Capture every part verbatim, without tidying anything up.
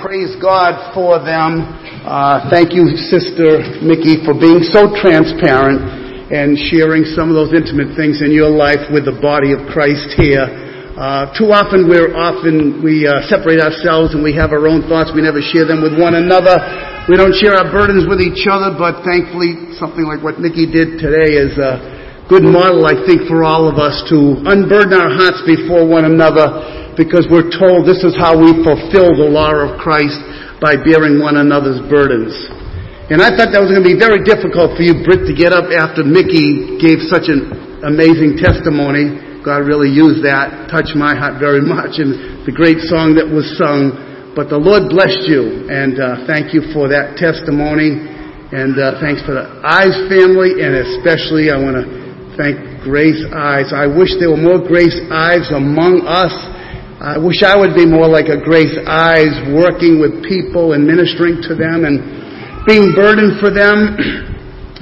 praise God for them. Uh, thank you, Sister Mickey, for being so transparent and sharing some of those intimate things in your life with the body of Christ here. Uh, too often we're often, we uh, separate ourselves and we have our own thoughts. We never share them with one another. We don't share our burdens with each other, but thankfully something like what Nikki did today is a good model, I think, for all of us to unburden our hearts before one another, because we're told this is how we fulfill the law of Christ, by bearing one another's burdens. And I thought that was going to be very difficult for you, Britt, to get up after Mickey gave such an amazing testimony. God really used that, touched my heart very much, and the great song that was sung. But the Lord blessed you, and uh, thank you for that testimony, and uh, thanks for the Ives family, and especially I want to thank Grace Ives. I wish there were more Grace Ives among us. I wish I would be more like a Grace Ives, working with people and ministering to them and being burdened for them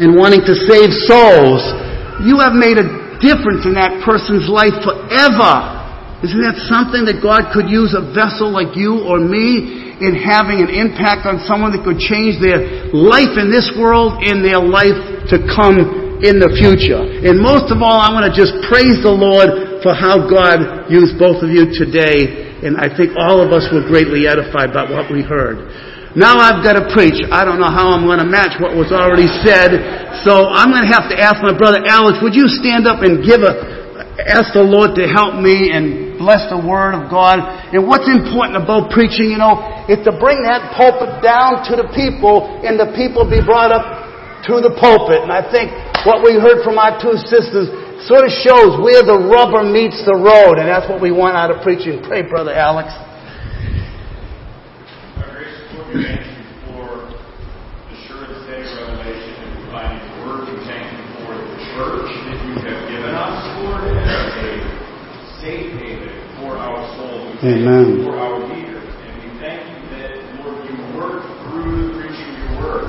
and wanting to save souls. You have made a difference in that person's life forever. Isn't that something that God could use a vessel like you or me in having an impact on someone that could change their life in this world and their life to come in the future? And most of all, I want to just praise the Lord for how God used both of you today. And I think all of us were greatly edified by what we heard. Now I've got to preach. I don't know how I'm going to match what was already said. So I'm going to have to ask my brother Alex, would you stand up and give a ask the Lord to help me and bless the Word of God. And what's important about preaching, you know, is to bring that pulpit down to the people and the people be brought up to the pulpit. And I think what we heard from our two sisters sort of shows where the rubber meets the road. And that's what we want out of preaching. Pray, Brother Alex. Thank you for the sure and steady revelation that we find in the Word. We thank you for the church that you have given us, Lord, as a safe haven for our soul. We thank Amen. You for our leaders. And we thank you that, Lord, you work through the preaching of your Word.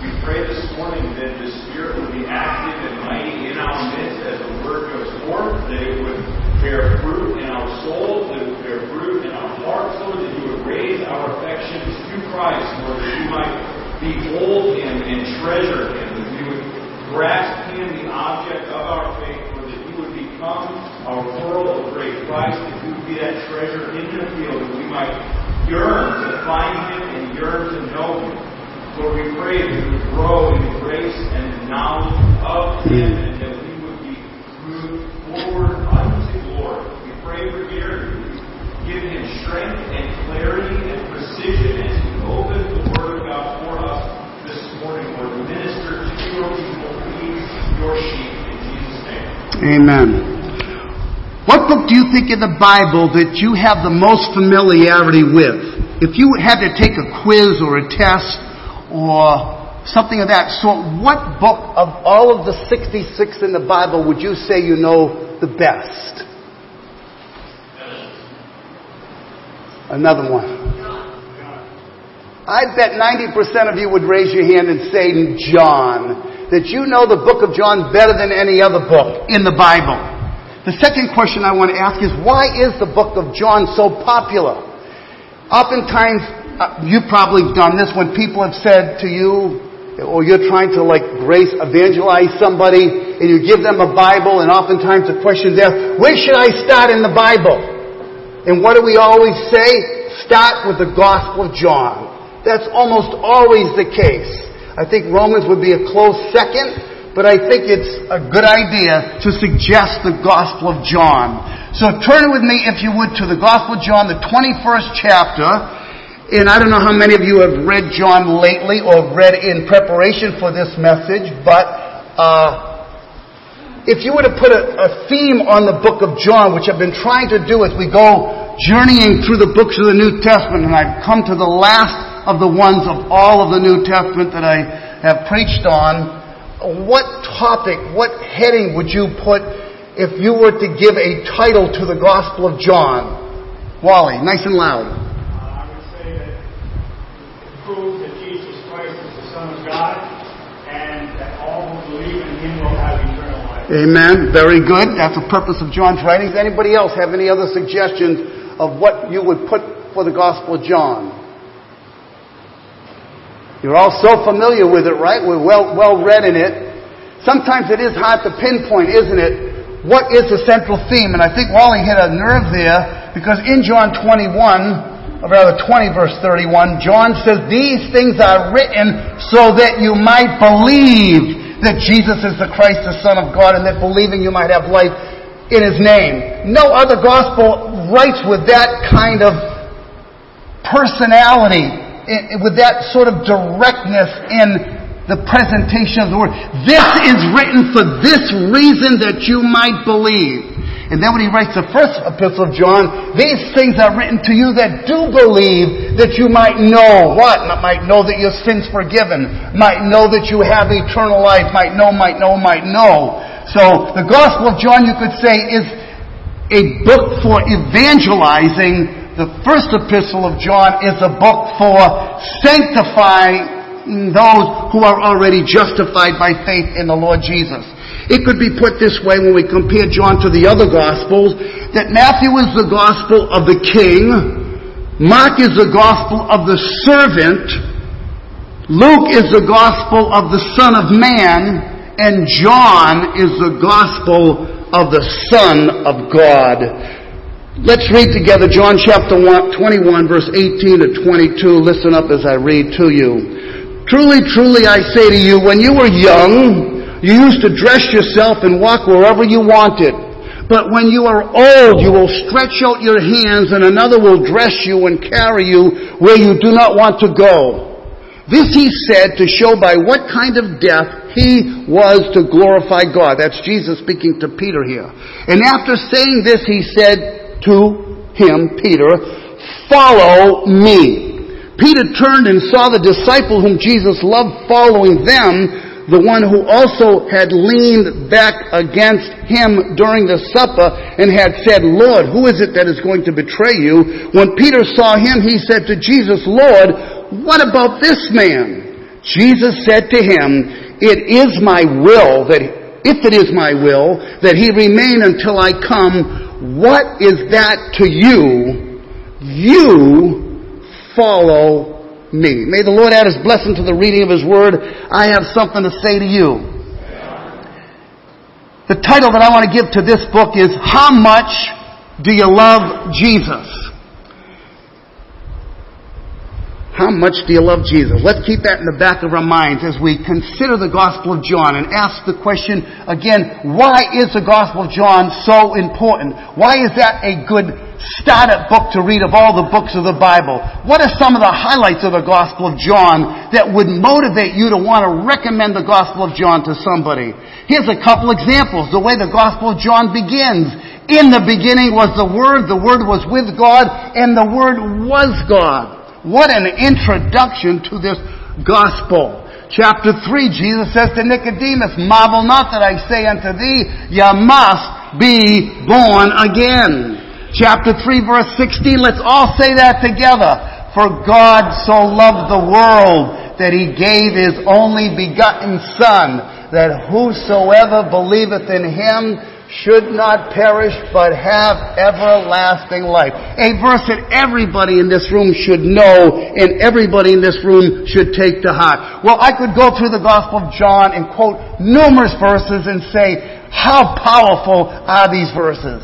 We pray this morning that the Spirit would be active and mighty in our midst as the Word goes forth, that it would bear fruit in our souls, that it would bear fruit in our hearts, Lord, that you would raise our affections Christ, Lord, that you might behold Him and treasure Him, that we would grasp Him, the object of our faith, Lord, that you would become our pearl of great price, that you would be that treasure in the field, that we might yearn to find Him and yearn to know Him. Lord, we pray that we would grow in the grace and the knowledge of Him, and that we would be moved forward unto glory. We pray for Gary, give him strength and clarity and precision as he opens the Word of God for us this morning. Lord, minister to your people, please, your sheep, in Jesus' name. Amen. What book do you think in the Bible that you have the most familiarity with? If you had to take a quiz or a test or something of that sort, what book of all of the sixty-six in the Bible would you say you know the best? Another one. I bet ninety percent of you would raise your hand and say John. That you know the book of John better than any other book in the Bible. The second question I want to ask is, why is the book of John so popular? Oftentimes, uh, you've probably done this when people have said to you, or you're trying to like grace evangelize somebody, and you give them a Bible, and oftentimes the question is asked, where should I start in the Bible? And what do we always say? Start with the Gospel of John. That's almost always the case. I think Romans would be a close second, but I think it's a good idea to suggest the Gospel of John. So turn with me, if you would, to the Gospel of John, the twenty-first chapter. And I don't know how many of you have read John lately or read in preparation for this message, but uh if you were to put a, a theme on the book of John, which I've been trying to do as we go journeying through the books of the New Testament, and I've come to the last of the ones of all of the New Testament that I have preached on, what topic, what heading would you put if you were to give a title to the Gospel of John? Wally, nice and loud. Uh, I would say that it proves that Jesus Christ is the Son of God, and that all who believe in Him will have eternal life. Amen. Very good. That's the purpose of John's writings. Anybody else have any other suggestions of what you would put for the Gospel of John? You're all so familiar with it, right? We're well, well read in it. Sometimes it is hard to pinpoint, isn't it? What is the central theme? And I think Wally hit a nerve there, because in John twenty-one, or rather twenty verse thirty-one, John says, "These things are written so that you might believe that Jesus is the Christ, the Son of God, and that believing you might have life in His name." No other gospel writes with that kind of personality, with that sort of directness in the presentation of the word. This is written for this reason, that you might believe. And then when he writes the first epistle of John, "These things are written to you that do believe, that you might know," what? "Might know that your sins forgiven, might know that you have eternal life," might know, might know, might know. So the Gospel of John, you could say, is a book for evangelizing. The first epistle of John is a book for sanctifying those who are already justified by faith in the Lord Jesus. It could be put this way when we compare John to the other Gospels, that Matthew is the Gospel of the King, Mark is the Gospel of the Servant, Luke is the Gospel of the Son of Man, and John is the Gospel of the Son of God. Let's read together John chapter twenty-one, verse eighteen to twenty-two. Listen up as I read to you. "Truly, truly, I say to you, when you were young, you used to dress yourself and walk wherever you wanted. But when you are old, you will stretch out your hands, and another will dress you and carry you where you do not want to go." This he said to show by what kind of death He was to glorify God. That's Jesus speaking to Peter here. And after saying this, he said to him, Peter, "Follow me." Peter turned and saw the disciple whom Jesus loved following them, the one who also had leaned back against him during the supper and had said, "Lord, who is it that is going to betray you?" When Peter saw him, he said to Jesus, "Lord, what about this man?" Jesus said to him, "It is my will that, if it is my will, that he remain until I come, what is that to you? You follow me." May the Lord add His blessing to the reading of His Word. I have something to say to you. The title that I want to give to this book is, "How Much Do You Love Jesus?" How much do you love Jesus? Let's keep that in the back of our minds as we consider the Gospel of John and ask the question again, why is the Gospel of John so important? Why is that a good startup book to read of all the books of the Bible? What are some of the highlights of the Gospel of John that would motivate you to want to recommend the Gospel of John to somebody? Here's a couple examples. The way the Gospel of John begins: "In the beginning was the Word, the Word was with God, and the Word was God." What an introduction to this gospel. Chapter three, Jesus says to Nicodemus, "Marvel not that I say unto thee, you must be born again." Chapter three, verse sixteen, let's all say that together. "For God so loved the world that He gave His only begotten Son, that whosoever believeth in Him should not perish, but have everlasting life." A verse that everybody in this room should know, and everybody in this room should take to heart. Well, I could go through the Gospel of John and quote numerous verses and say, how powerful are these verses?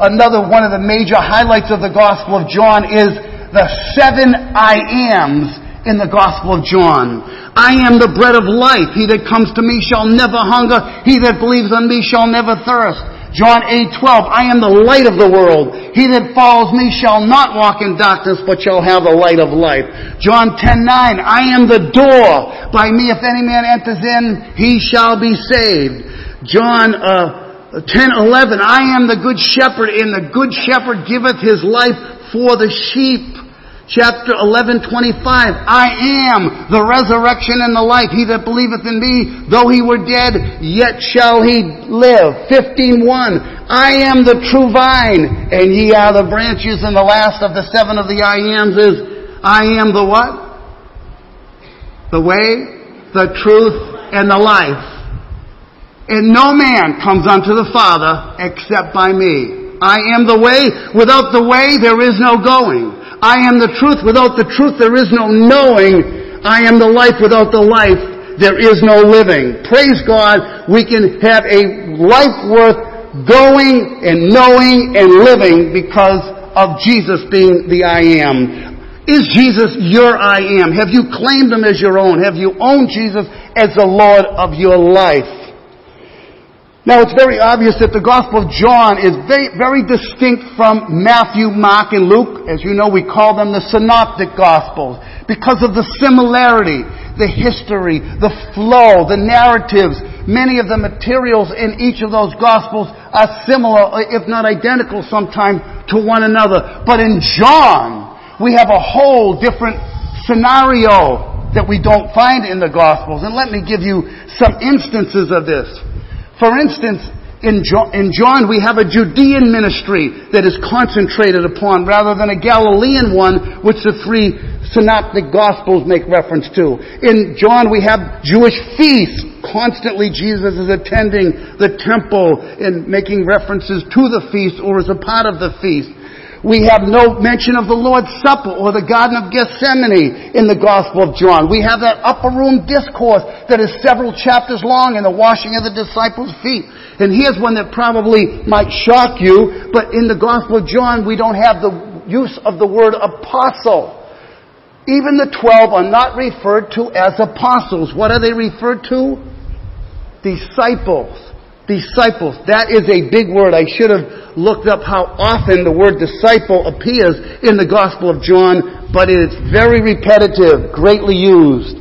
Another one of the major highlights of the Gospel of John is the seven I Ams in the Gospel of John. "I am the bread of life. He that comes to me shall never hunger. He that believes on me shall never thirst." John eight twelve, "I am the light of the world. He that follows me shall not walk in darkness, but shall have the light of life." John ten nine, "I am the door. By me if any man enters in, he shall be saved." John uh, ten eleven, "I am the good shepherd, and the good shepherd giveth his life for the sheep." Chapter eleven twenty-five, "I am the resurrection and the life. He that believeth in me, though he were dead, yet shall he live." fifteen one, "I am the true vine, and ye are the branches." And the last of the seven of the I Ams is, "I am the" what? "The way, the truth, and the life. And no man comes unto the Father except by me. I am the way. Without the way, there is no going. I am the truth. Without the truth, there is no knowing. I am the life. Without the life, there is no living. Praise God, we can have a life worth going and knowing and living because of Jesus being the I am. Is Jesus your I am? Have you claimed Him as your own? Have you owned Jesus as the Lord of your life? Now, it's very obvious that the Gospel of John is very, very distinct from Matthew, Mark, and Luke. As you know, we call them the Synoptic Gospels because of the similarity, the history, the flow, the narratives. Many of the materials in each of those Gospels are similar, if not identical sometimes, to one another. But in John, we have a whole different scenario that we don't find in the Gospels. And let me give you some instances of this. For instance, in John, we have a Judean ministry that is concentrated upon rather than a Galilean one, which the three synoptic Gospels make reference to. In John, we have Jewish feasts. Constantly, Jesus is attending the temple and making references to the feast or as a part of the feast. We have no mention of the Lord's Supper or the Garden of Gethsemane in the Gospel of John. We have that upper room discourse that is several chapters long in the washing of the disciples' feet. And here's one that probably might shock you, but in the Gospel of John, we don't have the use of the word apostle. Even the twelve are not referred to as apostles. What are they referred to? Disciples. Disciples. That is a big word. I should have looked up how often the word disciple appears in the Gospel of John, but it's very repetitive, greatly used.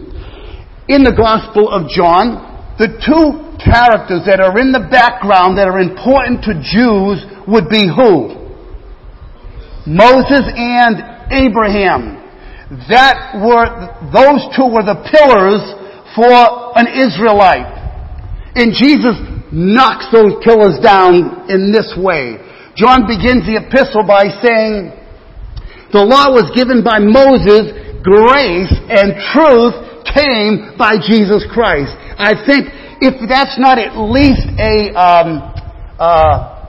In the Gospel of John, the two characters that are in the background that are important to Jews would be who? Moses and Abraham. That were, those two were the pillars for an Israelite. And Jesus knocks those pillars down in this way. John begins the epistle by saying, the law was given by Moses, grace and truth came by Jesus Christ. I think if that's not at least a um, uh,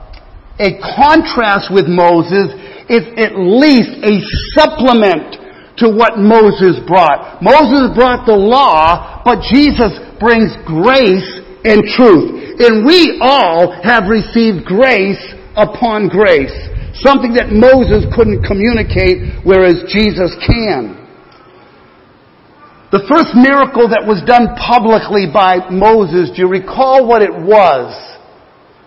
a contrast with Moses, it's at least a supplement to what Moses brought. Moses brought the law, but Jesus brings grace and truth. And we all have received grace upon grace. Something that Moses couldn't communicate, whereas Jesus can. The first miracle that was done publicly by Moses, do you recall what it was?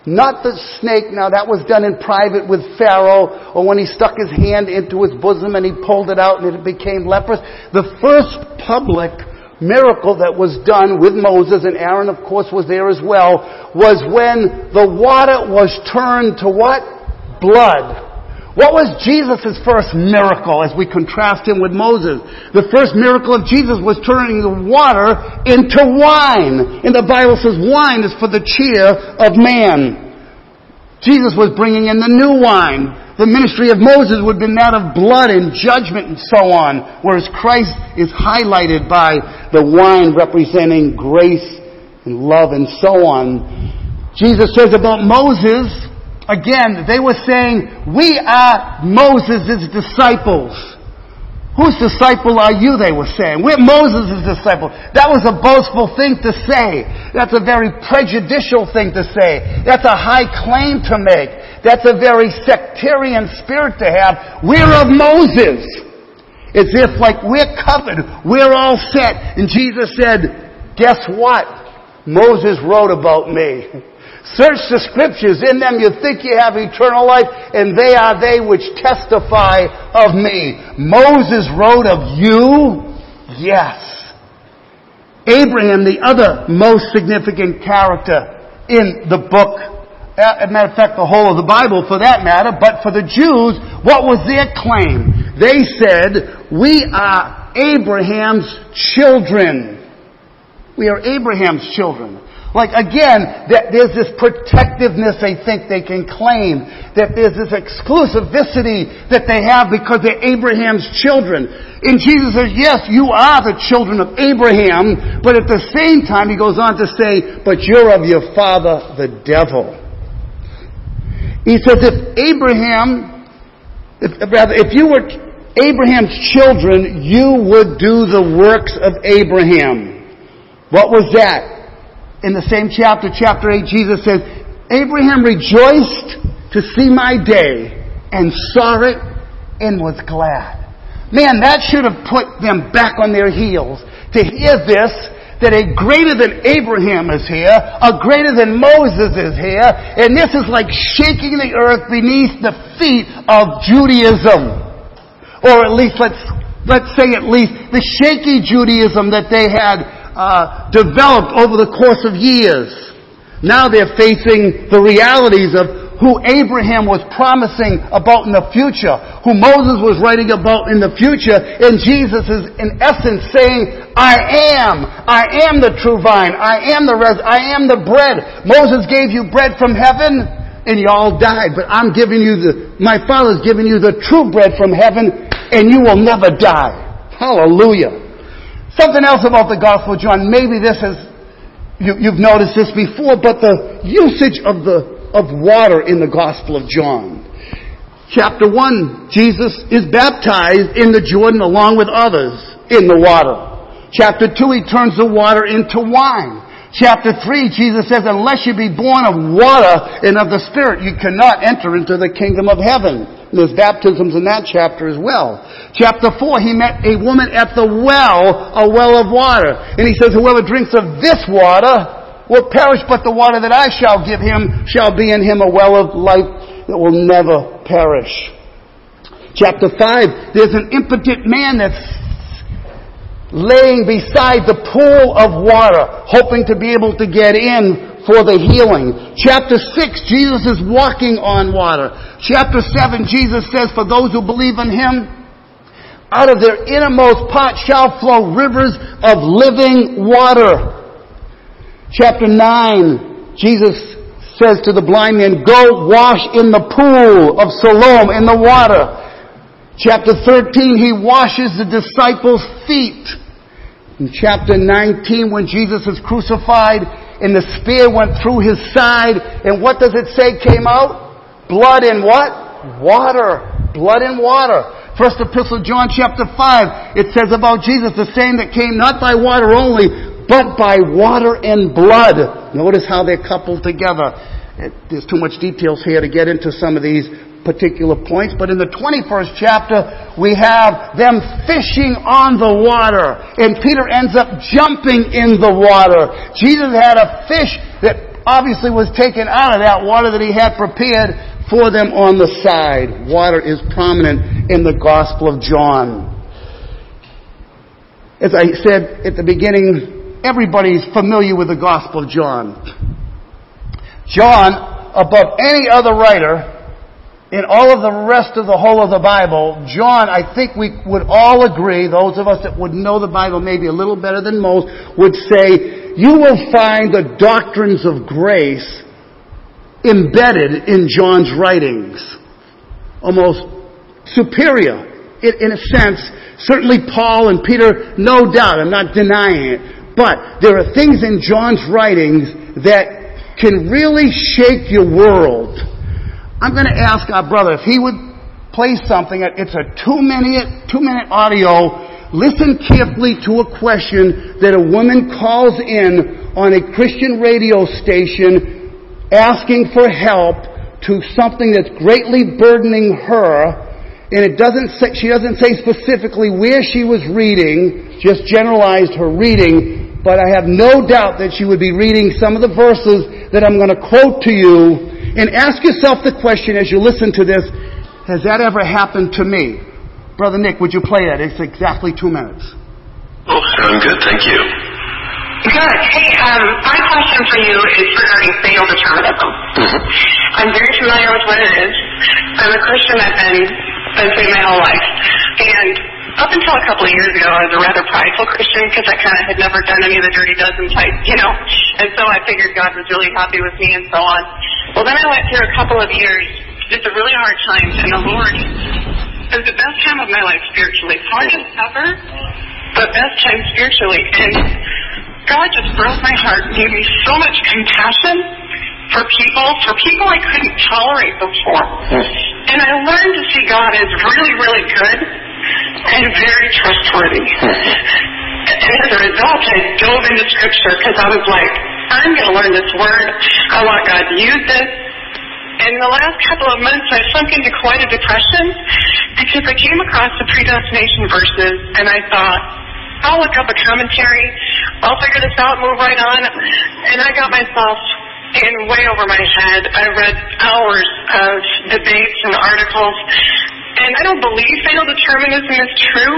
Not the snake. Now, that was done in private with Pharaoh, or when he stuck his hand into his bosom and he pulled it out and it became leprous. The first public miracle that was done with Moses, and Aaron, of course, was there as well, was when the water was turned to what? Blood. What was Jesus' first miracle as we contrast him with Moses? The first miracle of Jesus was turning the water into wine. And the Bible says wine is for the cheer of man. Jesus was bringing in the new wine. The ministry of Moses would have been that of blood and judgment and so on, whereas Christ is highlighted by the wine representing grace and love and so on. Jesus says about Moses, again, they were saying, we are Moses' disciples. Whose disciple are you, they were saying. We're Moses' disciple. That was a boastful thing to say. That's a very prejudicial thing to say. That's a high claim to make. That's a very sectarian spirit to have. We're of Moses. It's if like we're covered. We're all set. And Jesus said, guess what? Moses wrote about me. Search the scriptures. In them you think you have eternal life, and they are they which testify of me. Moses wrote of you? Yes. Abraham, the other most significant character in the book, as a matter of fact, the whole of the Bible for that matter, but for the Jews, what was their claim? They said, we are Abraham's children. We are Abraham's children. Like, again, that there's this protectiveness they think they can claim, that there's this exclusivity that they have because they're Abraham's children. And Jesus says, yes, you are the children of Abraham, but at the same time, he goes on to say, but you're of your father, the devil. He says, if Abraham, if, rather, if you were Abraham's children, you would do the works of Abraham. What was that? In the same chapter, chapter eight, Jesus says, Abraham rejoiced to see my day and saw it and was glad. Man, that should have put them back on their heels to hear this, that a greater than Abraham is here, a greater than Moses is here, and this is like shaking the earth beneath the feet of Judaism. Or at least, let's let's say at least, the shaky Judaism that they had uh, developed over the course of years. Now they're facing the realities of who Abraham was promising about in the future, who Moses was writing about in the future, and Jesus is in essence saying, I am, I am the true vine, I am the res- I am the bread. Moses gave you bread from heaven, and you all died, but I'm giving you the, my Father's giving you the true bread from heaven, and you will never die. Hallelujah. Something else about the Gospel of John, maybe this is, you, you've noticed this before, but the usage of the of water in the Gospel of John. Chapter one, Jesus is baptized in the Jordan along with others in the water. Chapter two, he turns the water into wine. Chapter three, Jesus says, unless you be born of water and of the Spirit, you cannot enter into the kingdom of heaven. There's baptisms in that chapter as well. Chapter four, he met a woman at the well, a well of water. And he says, whoever drinks of this water will perish, but the water that I shall give him shall be in him a well of life that will never perish. Chapter five, there's an impotent man that's laying beside the pool of water, hoping to be able to get in for the healing. Chapter six, Jesus is walking on water. Chapter seven, Jesus says, for those who believe in him, out of their innermost part shall flow rivers of living water. Chapter nine, Jesus says to the blind man, go wash in the pool of Siloam in the water. Chapter thirteen, he washes the disciples' feet. In chapter nineteen, when Jesus is crucified and the spear went through his side, and what does it say came out? Blood and what? Water. Blood and water. First Epistle John chapter five, it says about Jesus, the same that came not by water only, but by water and blood. Notice how they're coupled together. There's too much details here to get into some of these particular points. But in the twenty-first chapter, we have them fishing on the water. And Peter ends up jumping in the water. Jesus had a fish that obviously was taken out of that water that he had prepared for them on the side. Water is prominent in the Gospel of John. As I said at the beginning, everybody's familiar with the Gospel of John. John, above any other writer in all of the rest of the whole of the Bible, John, I think we would all agree, those of us that would know the Bible maybe a little better than most, would say, you will find the doctrines of grace embedded in John's writings. Almost superior, in a sense. Certainly Paul and Peter, no doubt, I'm not denying it. But there are things in John's writings that can really shake your world. I'm going to ask our brother if he would play something. It's a two-minute, two-minute audio. Listen carefully to a question that a woman calls in on a Christian radio station asking for help to something that's greatly burdening her. And it doesn't say, she doesn't say specifically where she was reading, just generalized her reading. But I have no doubt that she would be reading some of the verses that I'm going to quote to you. And ask yourself the question as you listen to this, has that ever happened to me? Brother Nick, would you play that? It's exactly two minutes. Oh, I'm good. Thank you. Good. Hey, um, my question for you is regarding fatal determinism. Mm-hmm. I'm very familiar with what it is. I'm a Christian. I've been, been saved my whole life. And up until a couple of years ago, I was a rather prideful Christian because I kind of had never done any of the dirty dozen type, you know. And so I figured God was really happy with me and so on. Well, then I went through a couple of years, just a really hard time, and the Lord, it was the best time of my life spiritually. Hardest ever, but best time spiritually. And God just broke my heart, gave me so much compassion for people, for people I couldn't tolerate before. And I learned to see God as really, really good. and very trustworthy. And as a result, I dove into Scripture because I was like, I'm going to learn this word. I want God to use this. And in the last couple of months, I sunk into quite a depression because I came across the predestination verses, and I thought, I'll look up a commentary. I'll figure this out, move right on. And I got myself in way over my head. I read hours of debates and articles, and I don't believe fatal determinism is true.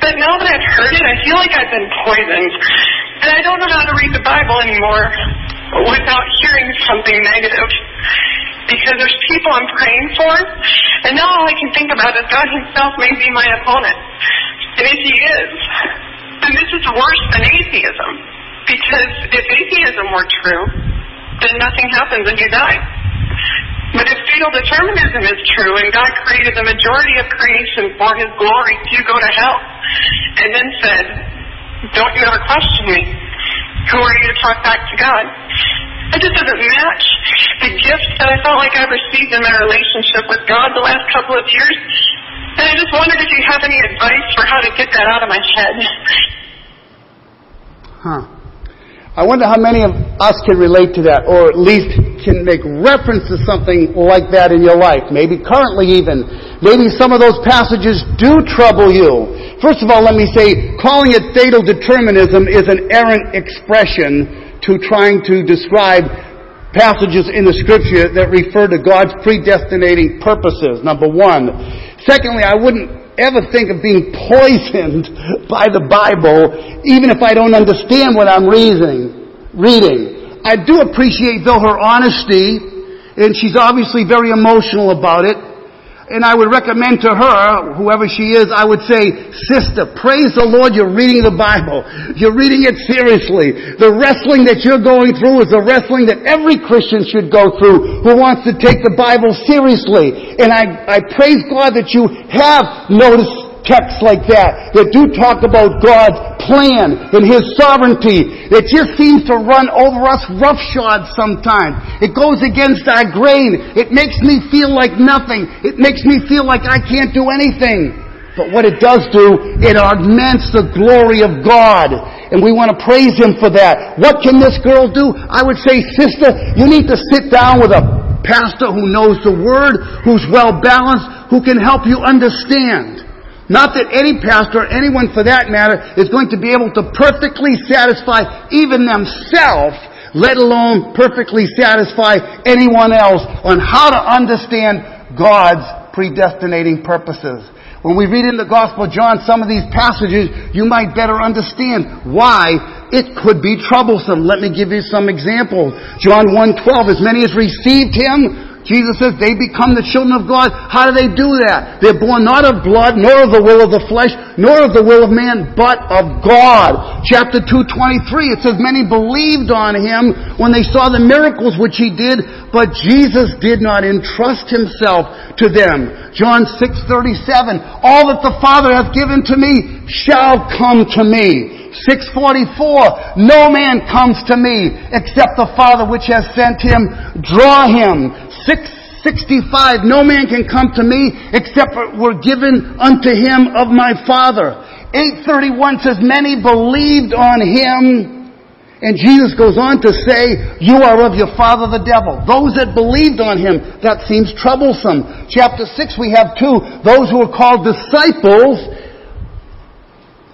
But now that I've heard it, I feel like I've been poisoned. And I don't know how to read the Bible anymore without hearing something negative. Because there's people I'm praying for, and now all I can think about is God himself may be my opponent. And if he is, then this is worse than atheism. Because if atheism were true, then nothing happens and you die. But if fatal determinism is true and God created the majority of creation for his glory to go to hell, and then said, don't you ever question me. Who are you to talk back to God? It just doesn't match the gift that I felt like I received in my relationship with God the last couple of years. And I just wondered if you have any advice for how to get that out of my head. Huh. I wonder how many of us can relate to that, or at least can make reference to something like that in your life, maybe currently even. Maybe some of those passages do trouble you. First of all, let me say, calling it fatal determinism is an errant expression to trying to describe passages in the Scripture that refer to God's predestinating purposes, number one. Secondly, I wouldn't ever think of being poisoned by the Bible, even if I don't understand what I'm reading. I do appreciate, though, her honesty, and she's obviously very emotional about it. And I would recommend to her, whoever she is, I would say, sister, praise the Lord you're reading the Bible. You're reading it seriously. The wrestling that you're going through is the wrestling that every Christian should go through who wants to take the Bible seriously. And I, I praise God that you have noticed texts like that, that do talk about God's plan and his sovereignty. It just seems to run over us roughshod sometimes. It goes against our grain. It makes me feel like nothing. It makes me feel like I can't do anything. But what it does do, it augments the glory of God. And we want to praise him for that. What can this girl do? I would say, sister, you need to sit down with a pastor who knows the word, who's well-balanced, who can help you understand. Not that any pastor, or anyone for that matter, is going to be able to perfectly satisfy even themselves, let alone perfectly satisfy anyone else on how to understand God's predestinating purposes. When we read in the Gospel of John some of these passages, you might better understand why it could be troublesome. Let me give you some examples. John one twelve, as many as received him, Jesus says, they become the children of God. How do they do that? They're born not of blood, nor of the will of the flesh, nor of the will of man, but of God. Chapter two twenty-three, it says, many believed on him when they saw the miracles which he did, but Jesus did not entrust himself to them. John six thirty-seven, all that the Father hath given to me shall come to me. six forty-four, no man comes to me except the Father which has sent him draw him. six sixty-five, no man can come to me except it were given unto him of my Father. eight thirty-one says, many believed on him. And Jesus goes on to say, you are of your father the devil. Those that believed on him, that seems troublesome. Chapter six, we have two, those who are called disciples.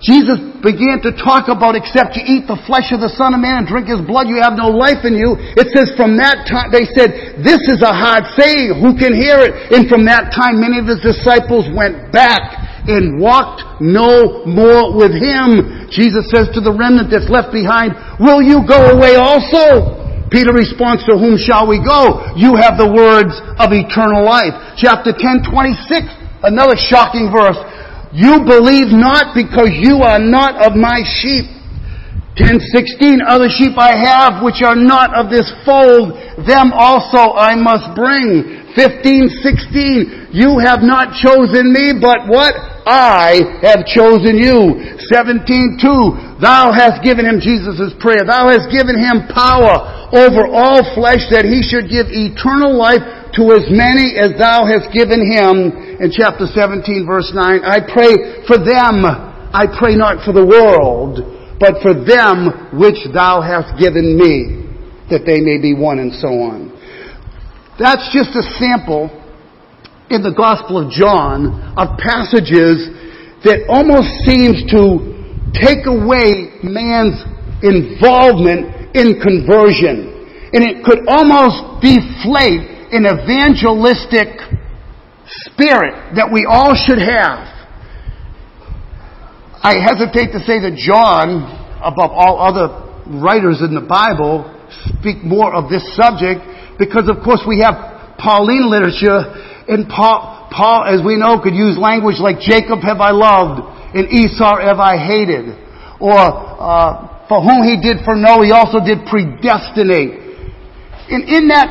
Jesus began to talk about, except you eat the flesh of the Son of Man and drink his blood, you have no life in you. It says from that time, they said, this is a hard saying, who can hear it? And from that time, many of his disciples went back and walked no more with him. Jesus says to the remnant that's left behind, will you go away also? Peter responds, to whom shall we go? You have the words of eternal life. Chapter ten, twenty-six, another shocking verse. You believe not because you are not of my sheep. ten sixteen, other sheep I have which are not of this fold, them also I must bring. fifteen sixteen, you have not chosen me, but what? I have chosen you. seventeen two, thou hast given him, Jesus' prayer, thou hast given him power over all flesh, that he should give eternal life to as many as thou hast given him. In chapter seventeen, verse nine, I pray for them. I pray not for the world, but for them which thou hast given me, that they may be one, and so on. That's just a sample in the Gospel of John of passages that almost seems to take away man's involvement in conversion. And it could almost deflate an evangelistic spirit that we all should have. I hesitate to say that John, above all other writers in the Bible, speak more of this subject, because of course we have Pauline literature, and Paul, Paul, as we know, could use language like Jacob have I loved, and Esau have I hated. Or, uh, for whom he did foreknow, he also did predestinate. And in that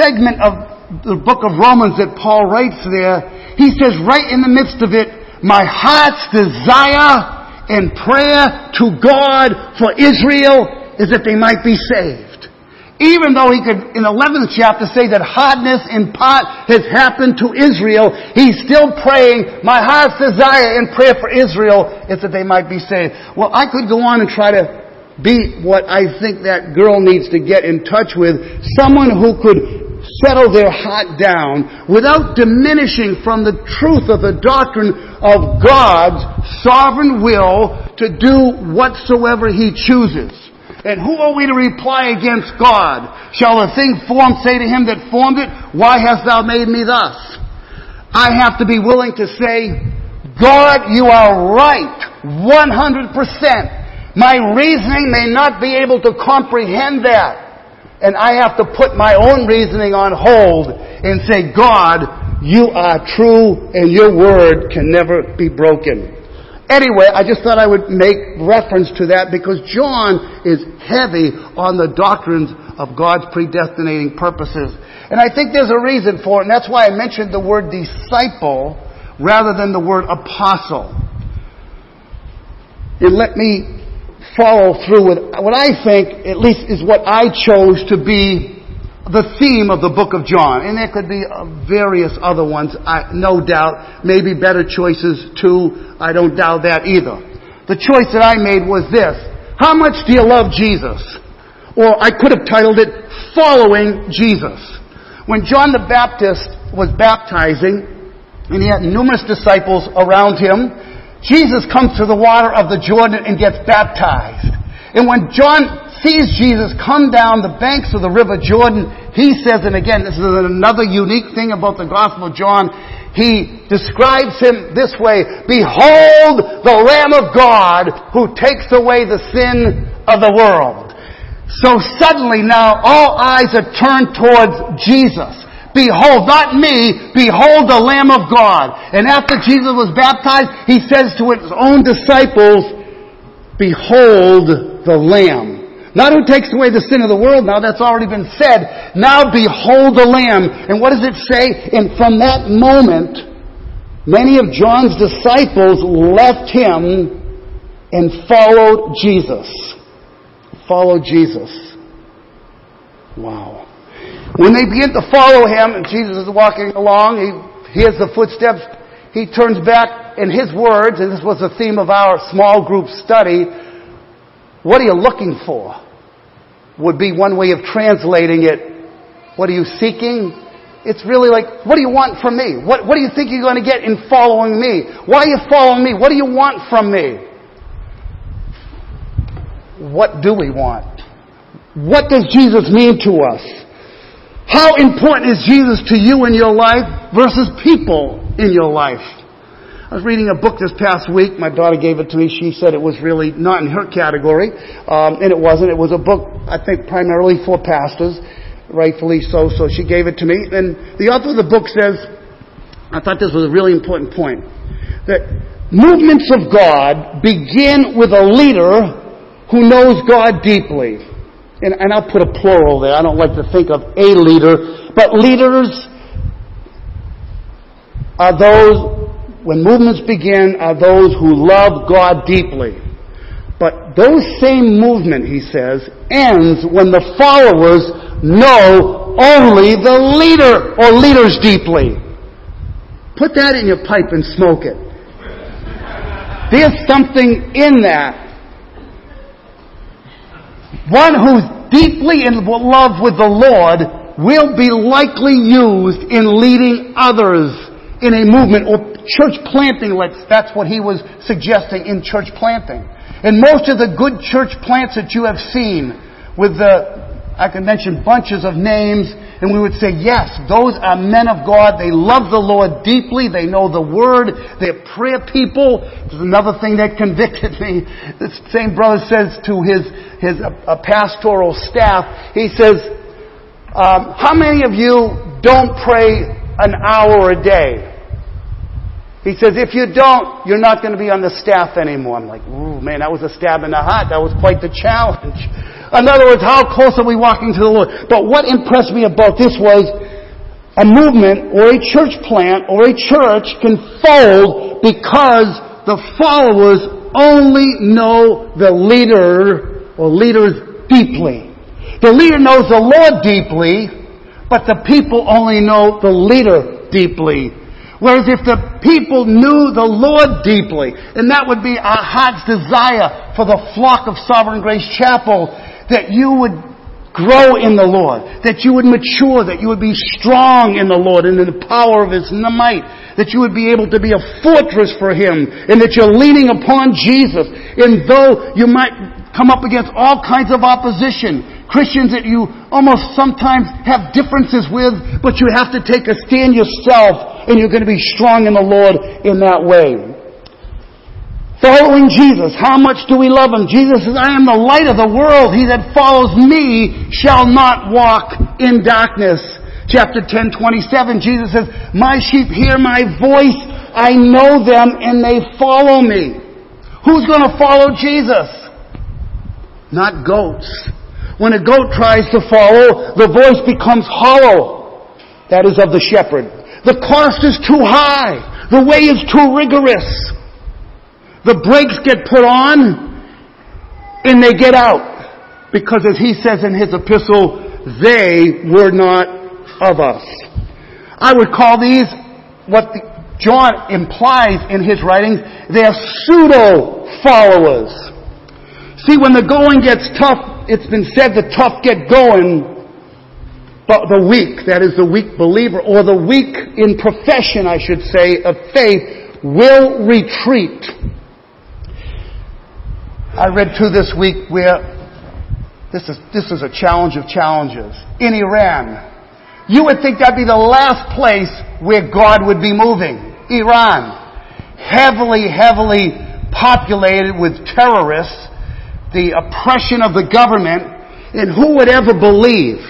segment of the book of Romans that Paul writes there, he says right in the midst of it, my heart's desire and prayer to God for Israel is that they might be saved. Even though he could, in the eleventh chapter, say that hardness in part has happened to Israel, he's still praying, my heart's desire and prayer for Israel is that they might be saved. Well, I could go on and try to be what I think that girl needs to get in touch with, someone who could settle their heart down without diminishing from the truth of the doctrine of God's sovereign will to do whatsoever he chooses. And who are we to reply against God? Shall a thing formed say to him that formed it, why hast thou made me thus? I have to be willing to say, God, you are right, one hundred percent. My reasoning may not be able to comprehend that. And I have to put my own reasoning on hold and say, God, you are true and your word can never be broken. Anyway, I just thought I would make reference to that because John is heavy on the doctrines of God's predestinating purposes. And I think there's a reason for it, and that's why I mentioned the word disciple rather than the word apostle. And let me follow through with what I think, at least is what I chose to be the theme of the book of John. And there could be various other ones, I, no doubt. Maybe better choices, too. I don't doubt that either. The choice that I made was this. How much do you love Jesus? Or I could have titled it, Following Jesus. When John the Baptist was baptizing, and he had numerous disciples around him, Jesus comes to the water of the Jordan and gets baptized. And when John sees Jesus come down the banks of the River Jordan, he says, and again, this is another unique thing about the Gospel of John, he describes him this way, behold the Lamb of God who takes away the sin of the world. So suddenly now all eyes are turned towards Jesus. Behold, not me, behold the Lamb of God. And after Jesus was baptized, he says to his own disciples, behold the Lamb. Not who takes away the sin of the world. Now that's already been said. Now behold the Lamb. And what does it say? And from that moment, many of John's disciples left him and followed Jesus. Followed Jesus. Wow. When they begin to follow him, and Jesus is walking along, he hears the footsteps, he turns back in his words, and this was the theme of our small group study, what are you looking for? Would be one way of translating it. What are you seeking? It's really like, what do you want from me? What, what do you think you're going to get in following me? Why are you following me? What do you want from me? What do we want? What does Jesus mean to us? How important is Jesus to you in your life versus people in your life? I was reading a book this past week. My daughter gave it to me. She said it was really not in her category. Um, and it wasn't. It was a book, I think, primarily for pastors. Rightfully so. So she gave it to me. And the author of the book says, I thought this was a really important point, that movements of God begin with a leader who knows God deeply. And, and I'll put a plural there. I don't like to think of a leader. But leaders are those... When movements begin, are those who love God deeply. But those same movement, he says, ends when the followers know only the leader or leaders deeply. Put that in your pipe and smoke it. There's something in that. One who's deeply in love with the Lord will be likely used in leading others in a movement or church planting. That's what he was suggesting in church planting. And most of the good church plants that you have seen, with the, I can mention bunches of names, and we would say, yes, those are men of God. They love the Lord deeply. They know the Word. They're prayer people. This is another thing that convicted me. The same brother says to his, his uh, pastoral staff, he says, um, how many of you don't pray an hour a day? He says, if you don't, you're not going to be on the staff anymore. I'm like, ooh, man, that was a stab in the heart. That was quite the challenge. In other words, how close are we walking to the Lord? But what impressed me about this was a movement or a church plant or a church can fold because the followers only know the leader or leaders deeply. The leader knows the Lord deeply, but the people only know the leader deeply. Whereas if the people knew the Lord deeply, and that would be our heart's desire for the flock of Sovereign Grace Chapel, that you would grow in the Lord, that you would mature, that you would be strong in the Lord and in the power of His might, that you would be able to be a fortress for Him, and that you're leaning upon Jesus. And though you might come up against all kinds of opposition, Christians that you almost sometimes have differences with, but you have to take a stand yourself, and you're going to be strong in the Lord in that way. Following Jesus, how much do we love Him? Jesus says, I am the light of the world. He that follows me shall not walk in darkness. Chapter ten, twenty-seven, Jesus says, my sheep hear my voice. I know them, and they follow me. Who's going to follow Jesus? Not goats. When a goat tries to follow, the voice becomes hollow. That is of the shepherd. The cost is too high. The way is too rigorous. The brakes get put on, and they get out. Because as he says in his epistle, they were not of us. I would call these what John implies in his writings, they are pseudo-followers. See, when the going gets tough, it's been said the tough get going, but the weak, that is the weak believer, or the weak in profession, I should say, of faith, will retreat. I read two this week where, this is, this is a challenge of challenges, in Iran. You would think that'd be the last place where God would be moving. Iran. Heavily, heavily populated with terrorists, the oppression of the government, and who would ever believe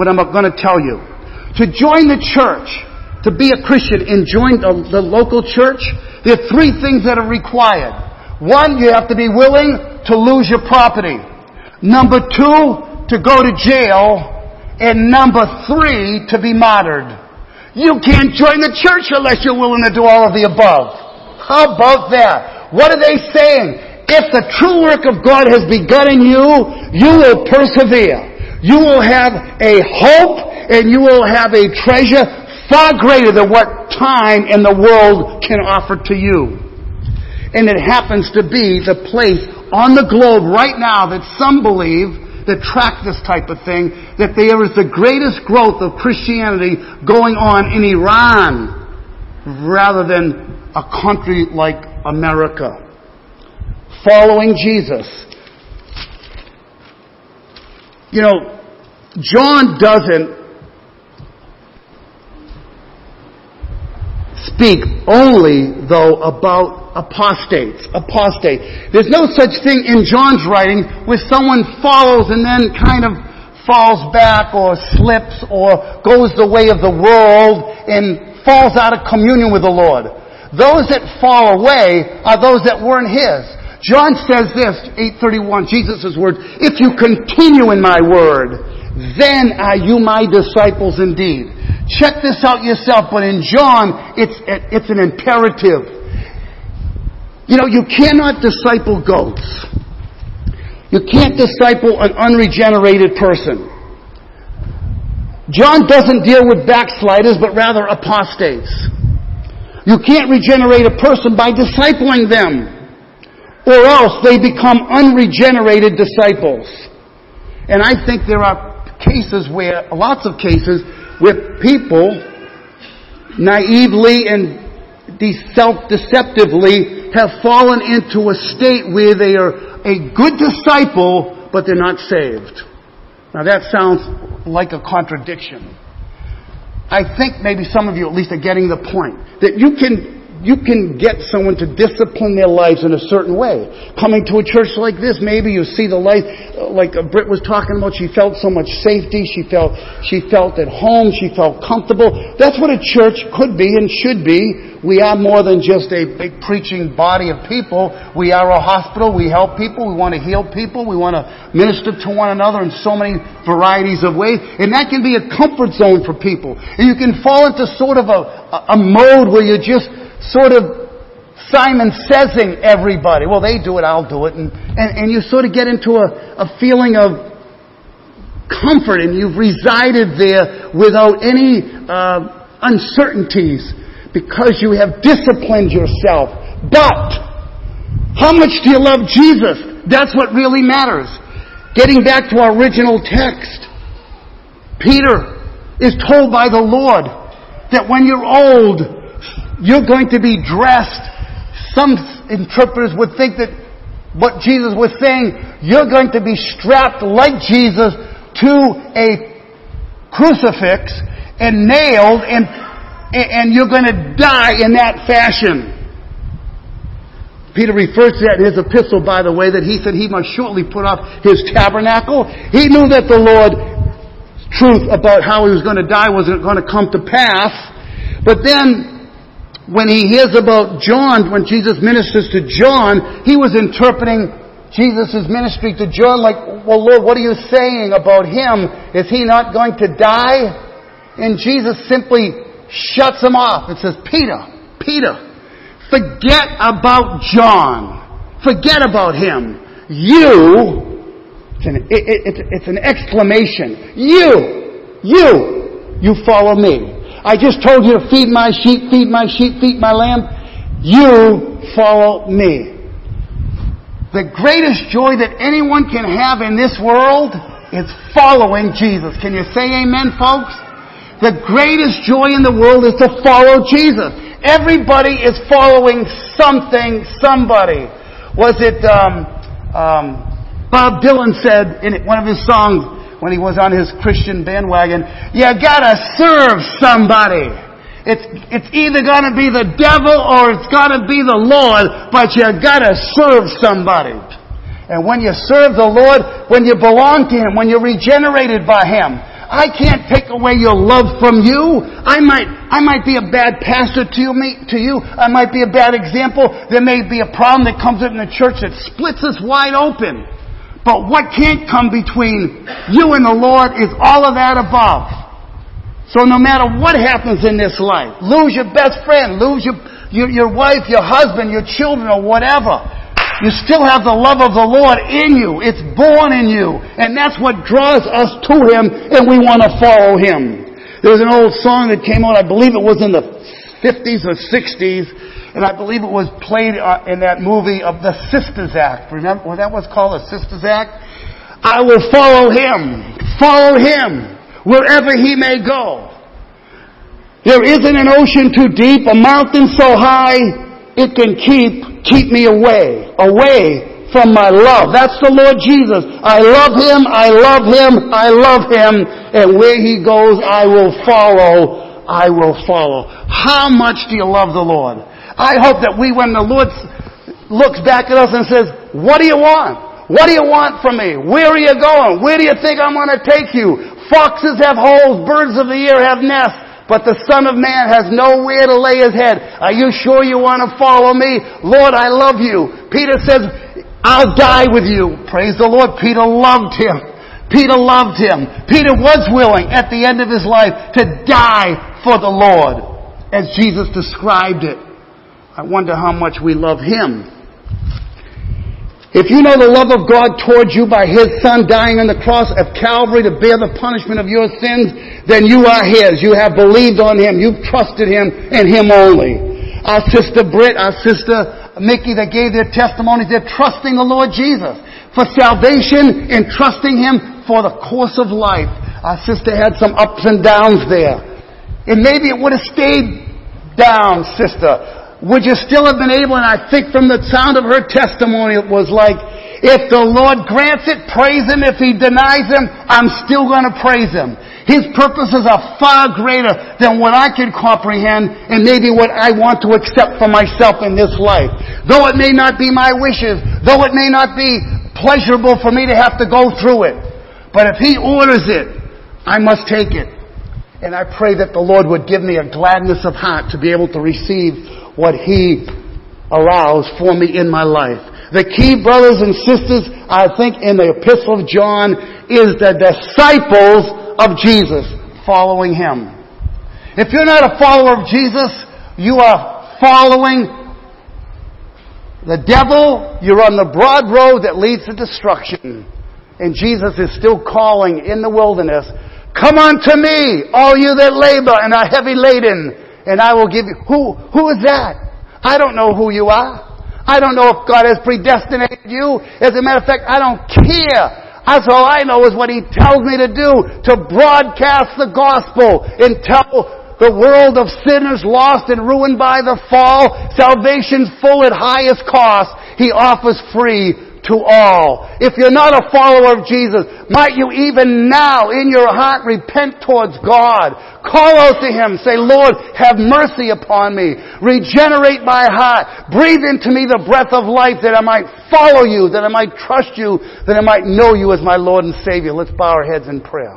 what I'm going to tell you? To join the church, to be a Christian and join the, the local church, there are three things that are required. One, you have to be willing to lose your property. Number two, to go to jail. And number three, to be martyred. You can't join the church unless you're willing to do all of the above. How about that? What are they saying? If the true work of God has begun in you, you will persevere. You will have a hope, and you will have a treasure far greater than what time and the world can offer to you. And it happens to be the place on the globe right now that some believe, that track this type of thing, that there is the greatest growth of Christianity going on in Iran rather than a country like America. Following Jesus. You know, John doesn't speak only, though, about apostates. Apostate. There's no such thing in John's writing where someone follows and then kind of falls back or slips or goes the way of the world and falls out of communion with the Lord. Those that fall away are those that weren't His. John says this, eight thirty-one, Jesus' words, if you continue in my word, then are you my disciples indeed. Check this out yourself, but in John, it's, it's an imperative. You know, you cannot disciple goats. You can't disciple an unregenerated person. John doesn't deal with backsliders, but rather apostates. You can't regenerate a person by discipling them, or else they become unregenerated disciples. And I think there are cases where, lots of cases, where people naively and self-deceptively have fallen into a state where they are a good disciple, but they're not saved. Now that sounds like a contradiction. I think maybe some of you at least are getting the point. That you can, you can get someone to discipline their lives in a certain way. Coming to a church like this, maybe you see the life, like Britt was talking about, she felt so much safety, she felt, she felt at home, she felt comfortable. That's what a church could be and should be. We are more than just a big preaching body of people. We are a hospital, we help people, we want to heal people, we want to minister to one another in so many varieties of ways. And that can be a comfort zone for people. And you can fall into sort of a, a mode where you're just sort of Simon Says-ing everybody. Well, they do it, I'll do it. And, and, and you sort of get into a, a feeling of comfort, and you've resided there without any uh, uncertainties because you have disciplined yourself. But how much do you love Jesus? That's what really matters. Getting back to our original text, Peter is told by the Lord that when you're old, you're going to be dressed. Some interpreters would think that what Jesus was saying, you're going to be strapped like Jesus to a crucifix and nailed, and, and you're going to die in that fashion. Peter refers to that in his epistle, by the way, that he said he must shortly put off his tabernacle. He knew that the Lord's truth about how he was going to die wasn't going to come to pass. But then, when he hears about John, when Jesus ministers to John, he was interpreting Jesus' ministry to John like, well, Lord, what are you saying about him? Is he not going to die? And Jesus simply shuts him off and says, Peter, Peter, forget about John. Forget about him. You, it's an, it, it, it's an exclamation. You, you, you follow me. I just told you to feed my sheep, feed my sheep, feed my lamb. You follow me. The greatest joy that anyone can have in this world is following Jesus. Can you say amen, folks? The greatest joy in the world is to follow Jesus. Everybody is following something, somebody. Was it um, um, Bob Dylan said in one of his songs when he was on his Christian bandwagon, you gotta serve somebody. It's it's either gonna be the devil or it's gonna be the Lord, but you gotta serve somebody. And when you serve the Lord, when you belong to Him, when you're regenerated by Him, I can't take away your love from you. I might, I might be a bad pastor to you, me, to you. I might be a bad example. There may be a problem that comes up in the church that splits us wide open. But what can't come between you and the Lord is all of that above. So no matter what happens in this life, lose your best friend, lose your, your, your wife, your husband, your children, or whatever, you still have the love of the Lord in you. It's born in you. And that's what draws us to Him, and we want to follow Him. There was an old song that came out, I believe it was in the fifties or sixties, and I believe it was played in that movie of the Sisters Act. Remember what that was called, the Sisters Act? I will follow Him. Follow Him wherever He may go. There isn't an ocean too deep, a mountain so high, it can keep, keep me away, away from my love. That's the Lord Jesus. I love Him, I love Him, I love Him, and where He goes, I will follow, I will follow. How much do you love the Lord? I hope that we, when the Lord looks back at us and says, what do you want? What do you want from me? Where are you going? Where do you think I'm going to take you? Foxes have holes, birds of the air have nests, but the Son of Man has nowhere to lay His head. Are you sure you want to follow me? Lord, I love you. Peter says, I'll die with you. Praise the Lord. Peter loved Him. Peter loved Him. Peter was willing at the end of his life to die for the Lord, as Jesus described it. I wonder how much we love Him. If you know the love of God towards you by His Son dying on the cross of Calvary to bear the punishment of your sins, then you are His. You have believed on Him. You've trusted Him and Him only. Our sister Britt, our sister Mickey that gave their testimonies, they're trusting the Lord Jesus for salvation and trusting Him for the course of life. Our sister had some ups and downs there. And maybe it would have stayed down, sister. Would you still have been able, and I think from the sound of her testimony, it was like, if the Lord grants it, praise Him. If He denies Him, I'm still going to praise Him. His purposes are far greater than what I can comprehend and maybe what I want to accept for myself in this life. Though it may not be my wishes, though it may not be pleasurable for me to have to go through it, but if He orders it, I must take it. And I pray that the Lord would give me a gladness of heart to be able to receive what He aroused for me in my life. The key, brothers and sisters, I think in the Epistle of John, is the disciples of Jesus following Him. If you're not a follower of Jesus, you are following the devil. You're on the broad road that leads to destruction. And Jesus is still calling in the wilderness, "Come unto me, all you that labor and are heavy laden, and I will give you..." Who, who is that? I don't know who you are. I don't know if God has predestinated you. As a matter of fact, I don't care. That's all I know is what He tells me to do, to broadcast the gospel and tell the world of sinners lost and ruined by the fall, salvation's full at highest cost. He offers free to all. If you're not a follower of Jesus, might you even now in your heart repent towards God. Call out to Him. Say, "Lord, have mercy upon me. Regenerate my heart. Breathe into me the breath of life that I might follow You, that I might trust You, that I might know You as my Lord and Savior." Let's bow our heads in prayer.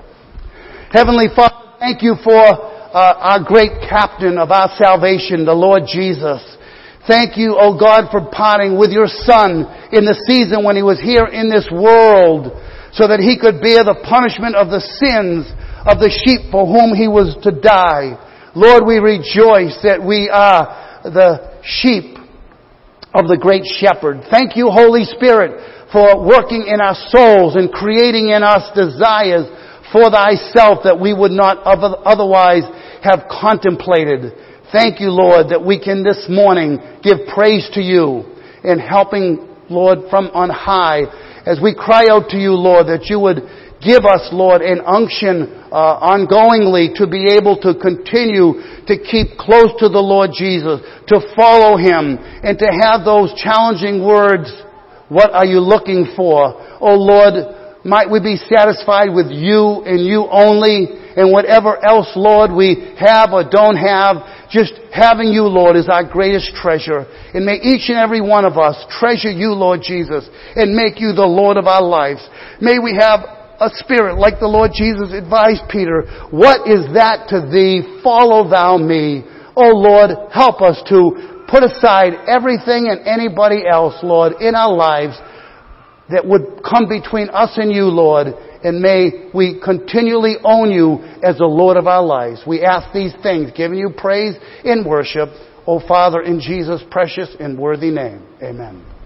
Heavenly Father, thank You for uh, our great captain of our salvation, the Lord Jesus. Thank You, O God, for parting with Your Son in the season when He was here in this world so that He could bear the punishment of the sins of the sheep for whom He was to die. Lord, we rejoice that we are the sheep of the great shepherd. Thank You, Holy Spirit, for working in our souls and creating in us desires for Thyself that we would not otherwise have contemplated. Thank You, Lord, that we can this morning give praise to You in helping, Lord, from on high. As we cry out to You, Lord, that You would give us, Lord, an unction uh, ongoingly to be able to continue to keep close to the Lord Jesus, to follow Him, and to have those challenging words, "What are You looking for?" Oh, Lord, might we be satisfied with You and You only, and whatever else, Lord, we have or don't have. Just having You, Lord, is our greatest treasure. And may each and every one of us treasure You, Lord Jesus, and make You the Lord of our lives. May we have a spirit like the Lord Jesus advised Peter, "What is that to thee? Follow thou me." Oh, Lord, help us to put aside everything and anybody else, Lord, in our lives that would come between us and You, Lord, and may we continually own You as the Lord of our lives. We ask these things, giving You praise in worship, O Father, in Jesus' precious and worthy name. Amen.